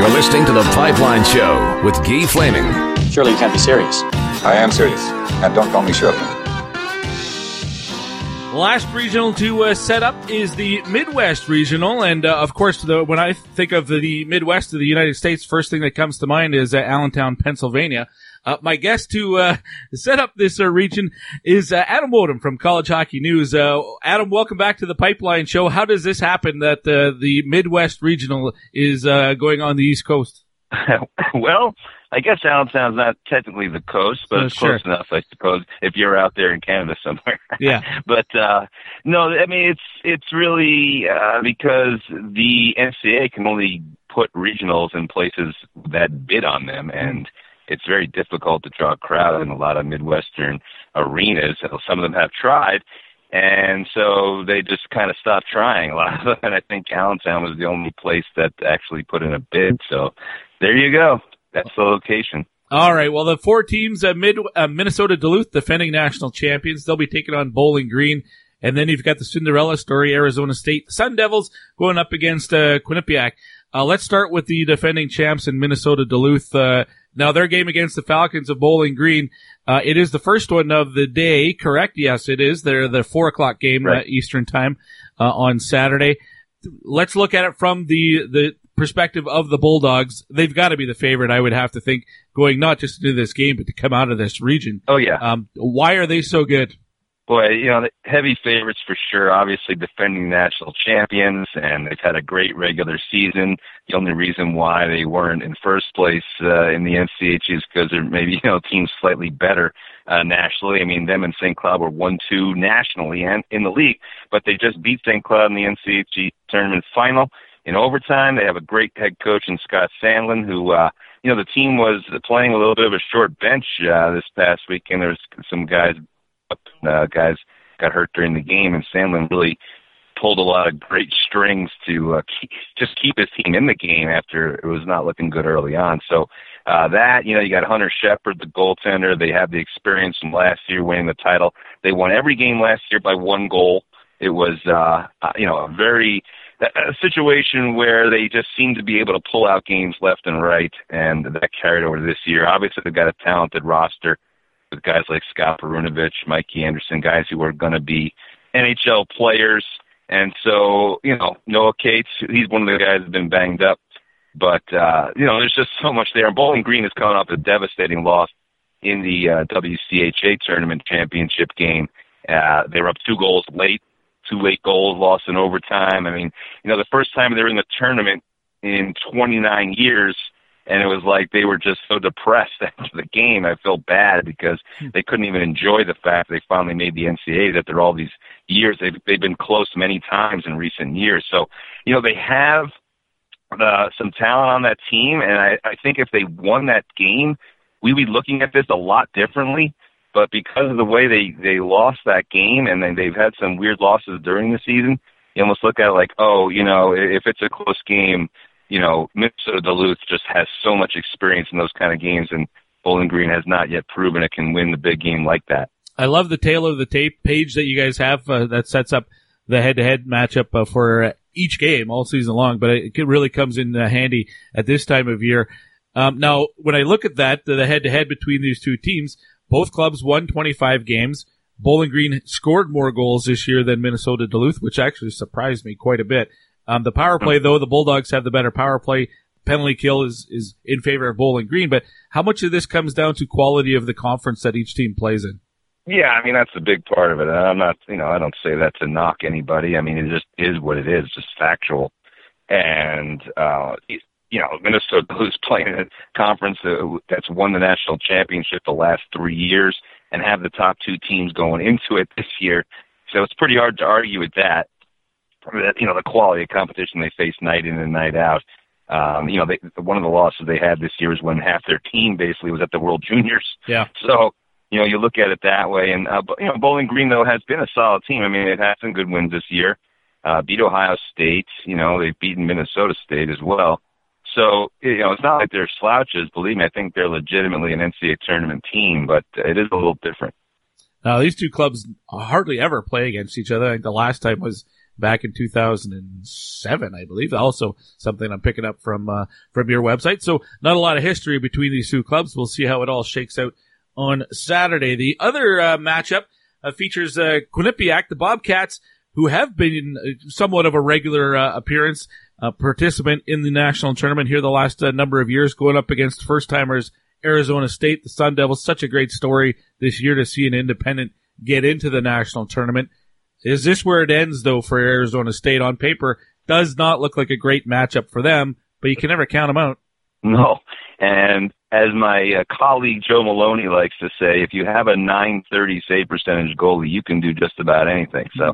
You're listening to The Pipeline Show with Guy Flaming. Surely you can't be serious. I am serious, and don't call me Shirley. Last regional to set up is the Midwest Regional, and of course, when I think of the Midwest of the United States, first thing that comes to mind is Allentown, Pennsylvania. My guest to set up this region is Adam Wodon from College Hockey News. Adam, welcome back to the Pipeline Show. How does this happen that the Midwest Regional is going on the East Coast? Well, I guess Allentown's not technically the coast, but it's close enough, I suppose, if you're out there in Canada somewhere. Yeah. But, no, I mean, it's really, because the NCAA can only put regionals in places that bid on them, and it's very difficult to draw a crowd in a lot of Midwestern arenas. Some of them have tried, and so they just kind of stopped trying a lot of them, and I think Allentown was the only place that actually put in a bid, so there you go. That's the location. All right. Well, the four teams, Minnesota Duluth, defending national champions, they'll be taking on Bowling Green. And then you've got the Cinderella story, Arizona State Sun Devils going up against Quinnipiac. Let's start with the defending champs in Minnesota Duluth. Now, their game against the Falcons of Bowling Green, it is the first one of the day, correct? Yes, it is. They're the 4 o'clock game, right. Eastern time on Saturday. Let's look at it from the perspective of the Bulldogs. They've got to be the favorite, I would have to think, going not just to do this game, but to come out of this region. Oh, yeah. Why are they so good? Boy, you know, heavy favorites for sure. Obviously, defending national champions, and they've had a great regular season. The only reason why they weren't in first place in the NCHA is because they're maybe, you know, teams slightly better nationally. I mean, them and St. Cloud were 1-2 nationally and in the league, but they just beat St. Cloud in the NCHA tournament final. In overtime, they have a great head coach in Scott Sandlin, who, you know, the team was playing a little bit of a short bench this past weekend. There was some guys got hurt during the game, and Sandlin really pulled a lot of great strings to keep his team in the game after it was not looking good early on. So that, you know, you got Hunter Shepherd, the goaltender. They have the experience from last year winning the title. They won every game last year by 1 goal. It was, you know, a very – a situation where they just seem to be able to pull out games left and right, and that carried over this year. Obviously, they've got a talented roster with guys like Scott Perunovich, Mikey Anderson, guys who are going to be NHL players. And so, you know, Noah Cates, he's one of the guys that's been banged up. But, you know, there's just so much there. And Bowling Green is coming off a devastating loss in the WCHA tournament championship game. They were up 2 goals late. 2 late goals, lost in overtime. I mean, you know, the first time they were in the tournament in 29 years, and it was like they were just so depressed after the game. I felt bad because they couldn't even enjoy the fact they finally made the NCAA after all these years. They've been close many times in recent years. So, you know, they have some talent on that team, and I think if they won that game, we'd be looking at this a lot differently. But because of the way they lost that game, and then they've had some weird losses during the season, you almost look at it like, oh, you know, if it's a close game, you know, Minnesota Duluth just has so much experience in those kind of games, and Bowling Green has not yet proven it can win the big game like that. I love the tail of the tape page that you guys have that sets up the head-to-head matchup for each game all season long, but it really comes in handy at this time of year. Now, when I look at that, the head-to-head between these two teams, both clubs won 25 games. Bowling Green scored more goals this year than Minnesota Duluth, which actually surprised me quite a bit. The power play, though, the Bulldogs have the better power play. Penalty kill is in favor of Bowling Green. But how much of this comes down to quality of the conference that each team plays in? Yeah, I mean, that's a big part of it. I'm not, you know, I don't say that to knock anybody. I mean, it just is what it is, just factual. And, you know, Minnesota Duluth playing in a conference that's won the national championship the last 3 years and have the top 2 teams going into it this year. So it's pretty hard to argue with that, you know, the quality of competition they face night in and night out. You know, one of the losses they had this year was when half their team basically was at the World Juniors. Yeah. So, you know, you look at it that way. And, you know, Bowling Green, though, has been a solid team. I mean, they've had some good wins this year. Beat Ohio State. You know, they've beaten Minnesota State as well. So, you know, it's not like they're slouches. Believe me, I think they're legitimately an NCAA tournament team, but it is a little different. Now, these two clubs hardly ever play against each other. I think the last time was back in 2007, I believe. Also something I'm picking up from your website. So not a lot of history between these two clubs. We'll see how it all shakes out on Saturday. The other matchup features Quinnipiac, the Bobcats, who have been somewhat of a regular appearance, participant in the national tournament here the last number of years, going up against first-timers Arizona State, the Sun Devils. Such a great story this year to see an independent get into the national tournament. Is this where it ends, though, for Arizona State? On paper, does not look like a great matchup for them, but you can never count them out. No, and as my colleague Joe Maloney likes to say, if you have a 930 save percentage goalie, you can do just about anything. So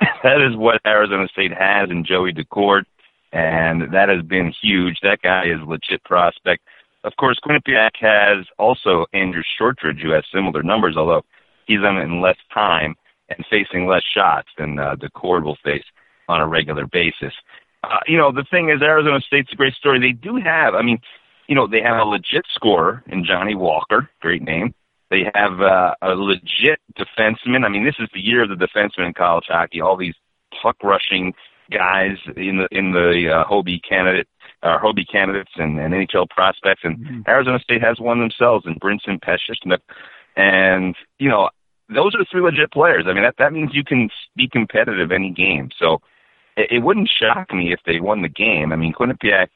that is what Arizona State has in Joey DeCourt, and that has been huge. That guy is a legit prospect. Of course, Quinnipiac has also Andrew Shortridge, who has similar numbers, although he's on in less time and facing less shots than DeCourt will face on a regular basis. You know, the thing is, Arizona State's a great story. They do have, I mean, you know, they have a legit scorer in Johnny Walker, great name. They have a legit defenseman. I mean, this is the year of the defenseman in college hockey. All these puck rushing guys in the Hobie candidates and NHL prospects, and Arizona State has one themselves in Brinson Peschishnik, and you know, those are three legit players. I mean, that means you can be competitive any game. So it wouldn't shock me if they won the game. I mean, Quinnipiac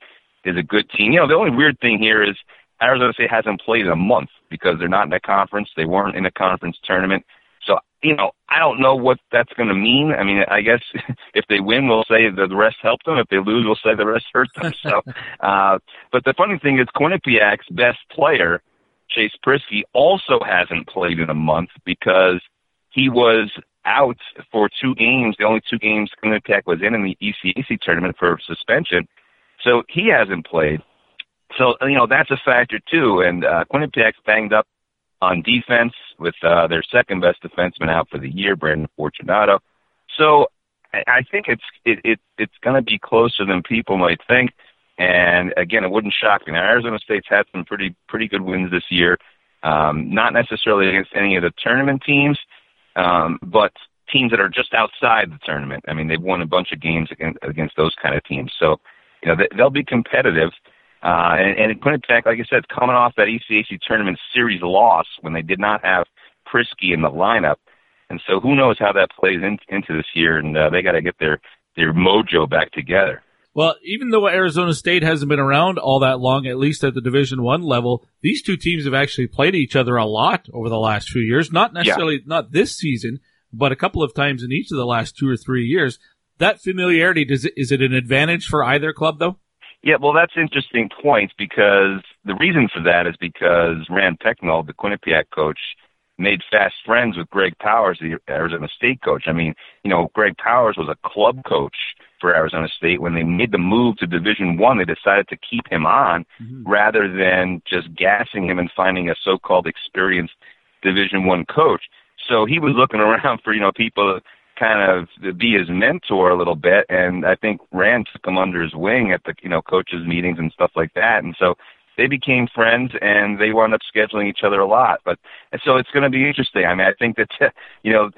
is a good team. You know, the only weird thing here is Arizona State hasn't played in a month because they're not in a conference. They weren't in a conference tournament. So, you know, I don't know what that's going to mean. I mean, I guess if they win, we'll say the rest helped them. If they lose, we'll say the rest hurt them. So, but the funny thing is Quinnipiac's best player, Chase Prisky, also hasn't played in a month because he was out for two games, the only two games Quinnipiac was in the ECAC tournament for suspension. So he hasn't played. So, you know, that's a factor too. And Quinnipiac's banged up on defense with their second-best defenseman out for the year, Brandon Fortunato. So I think it's going to be closer than people might think. And, again, it wouldn't shock me. Now, Arizona State's had some pretty good wins this year, not necessarily against any of the tournament teams, but teams that are just outside the tournament. I mean, they've won a bunch of games against those kind of teams. So, you know, they'll be competitive. And Quinnipiac, like I said, coming off that ECAC tournament series loss when they did not have Prisky in the lineup. And so who knows how that plays into this year, and they got to get their mojo back together. Well, even though Arizona State hasn't been around all that long, at least at the Division I level, these two teams have actually played each other a lot over the last few years. Not necessarily not this season, but a couple of times in each of the last 2 or 3 years. That familiarity, is it an advantage for either club, though? Yeah, well, that's an interesting point because the reason for that is because Rand Pecknold, the Quinnipiac coach, made fast friends with Greg Powers, the Arizona State coach. I mean, you know, Greg Powers was a club coach for Arizona State. When they made the move to Division I, they decided to keep him on rather than just gassing him and finding a so-called experienced Division I coach. So he was looking around for, you know, people kind of be his mentor a little bit, and I think Rand took him under his wing at the, you know, coaches meetings and stuff like that, and so they became friends and they wound up scheduling each other a lot. But and so it's going to be interesting. I mean, I think that, you know,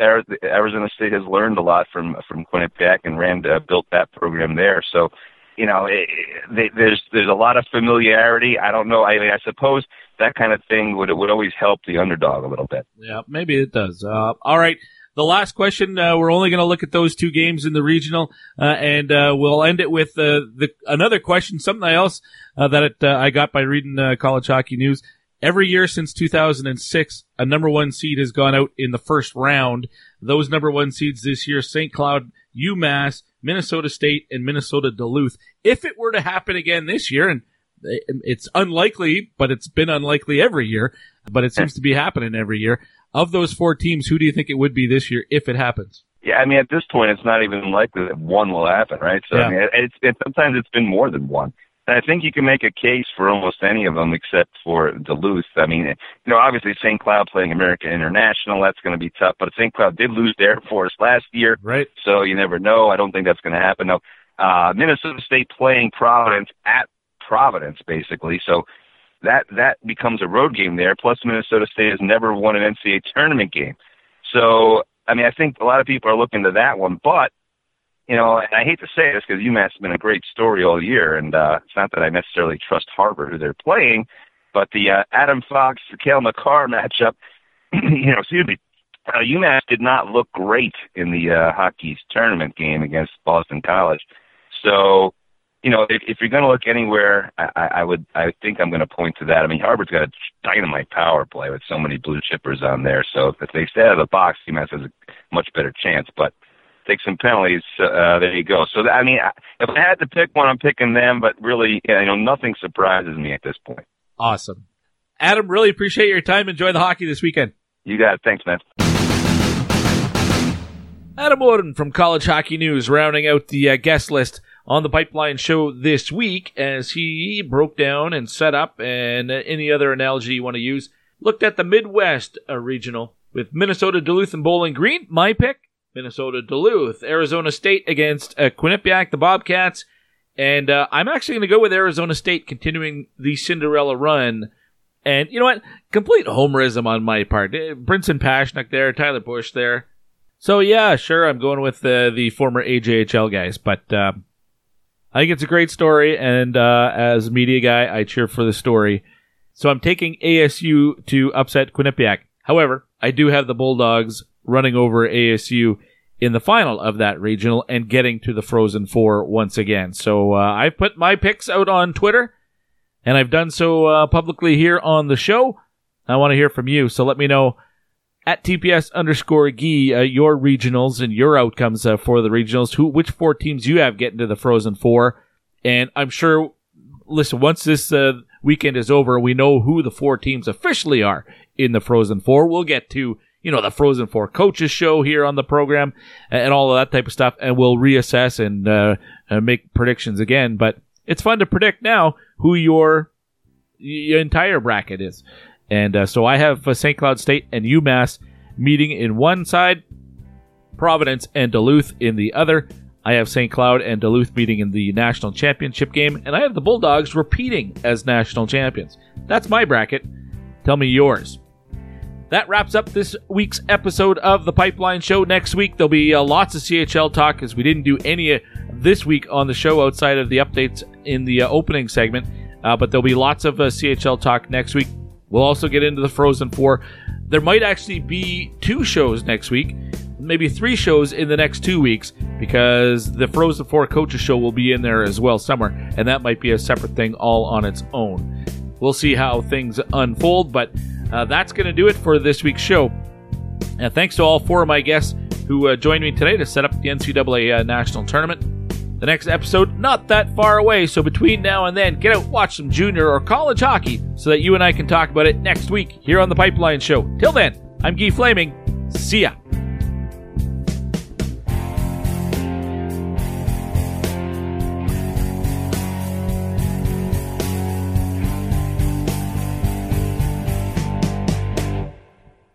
Arizona State has learned a lot from Quinnipiac, and Rand built that program there. So, you know, there's a lot of familiarity. I don't know. I mean, I suppose that kind of thing would always help the underdog a little bit. Yeah, maybe it does. All right. The last question, we're only going to look at those two games in the regional, and we'll end it with another question, something else that I got by reading College Hockey News. Every year since 2006, a number one seed has gone out in the first round. Those number one seeds this year, St. Cloud, UMass, Minnesota State, and Minnesota Duluth. If it were to happen again this year, and it's unlikely, but it's been unlikely every year, but it seems to be happening every year. Of those four teams, who do you think it would be this year if it happens? Yeah, I mean, at this point, it's not even likely that one will happen, right? So, yeah. I mean, sometimes it's been more than one. And I think you can make a case for almost any of them except for Duluth. I mean, you know, obviously St. Cloud playing American International, that's going to be tough. But St. Cloud did lose to Air Force last year, right? So you never know. I don't think that's going to happen. No, Minnesota State playing Providence at Providence, basically. So that becomes a road game there. Plus, Minnesota State has never won an NCAA tournament game. So, I mean, I think a lot of people are looking to that one. But you know, and I hate to say this because UMass has been a great story all year, and it's not that I necessarily trust Harvard who they're playing, but the Adam Fox for Kale McCarr matchup, you know, excuse me, UMass did not look great in the hockey's tournament game against Boston College. So, you know, if you're going to look anywhere, I think I'm going to point to that. I mean, Harvard's got a dynamite power play with so many blue chippers on there. So if they stay out of the box, UMass has a much better chance. But take some penalties, there you go. So, I mean, if I had to pick one, I'm picking them. But really, you know, nothing surprises me at this point. Awesome. Adam, really appreciate your time. Enjoy the hockey this weekend. You got it. Thanks, man. Adam Wodon from College Hockey News rounding out the guest list on the Pipeline Show this week as he broke down and set up and any other analogy you want to use. Looked at the Midwest Regional with Minnesota Duluth and Bowling Green. My pick, Minnesota Duluth. Arizona State against Quinnipiac, the Bobcats. And I'm actually going to go with Arizona State continuing the Cinderella run. And you know what? Complete homerism on my part. Brinson Peschishnik there, Tyler Bush there. So, yeah, sure, I'm going with the former AJHL guys, but I think it's a great story, and as a media guy, I cheer for the story. So I'm taking ASU to upset Quinnipiac. However, I do have the Bulldogs running over ASU in the final of that regional and getting to the Frozen Four once again. So I put my picks out on Twitter, and I've done so publicly here on the show. I want to hear from you, so let me know at @TPS_Guy, your regionals and your outcomes for the regionals, which four teams you have getting to the Frozen Four. And I'm sure, listen, once this weekend is over, we know who the four teams officially are in the Frozen Four. We'll get to, you know, the Frozen Four coaches show here on the program and all of that type of stuff, and we'll reassess and make predictions again. But it's fun to predict now who your entire bracket is. And so I have St. Cloud State and UMass meeting in one side, Providence and Duluth in the other. I have St. Cloud and Duluth meeting in the national championship game, and I have the Bulldogs repeating as national champions. That's my bracket. Tell me yours. That wraps up this week's episode of The Pipeline Show. Next week, there'll be lots of CHL talk, as we didn't do any this week on the show outside of the updates in the opening segment, but there'll be lots of CHL talk next week. We'll also get into the Frozen Four. There might actually be 2 shows next week, maybe 3 shows in the next 2 weeks, because the Frozen Four coaches show will be in there as well somewhere, and that might be a separate thing all on its own. We'll see how things unfold, but that's going to do it for this week's show. And thanks to all 4 of my guests who joined me today to set up the NCAA National Tournament. The next episode, not that far away, so between now and then, get out, watch some junior or college hockey so that you and I can talk about it next week here on The Pipeline Show. Till then, I'm Guy Flaming. See ya.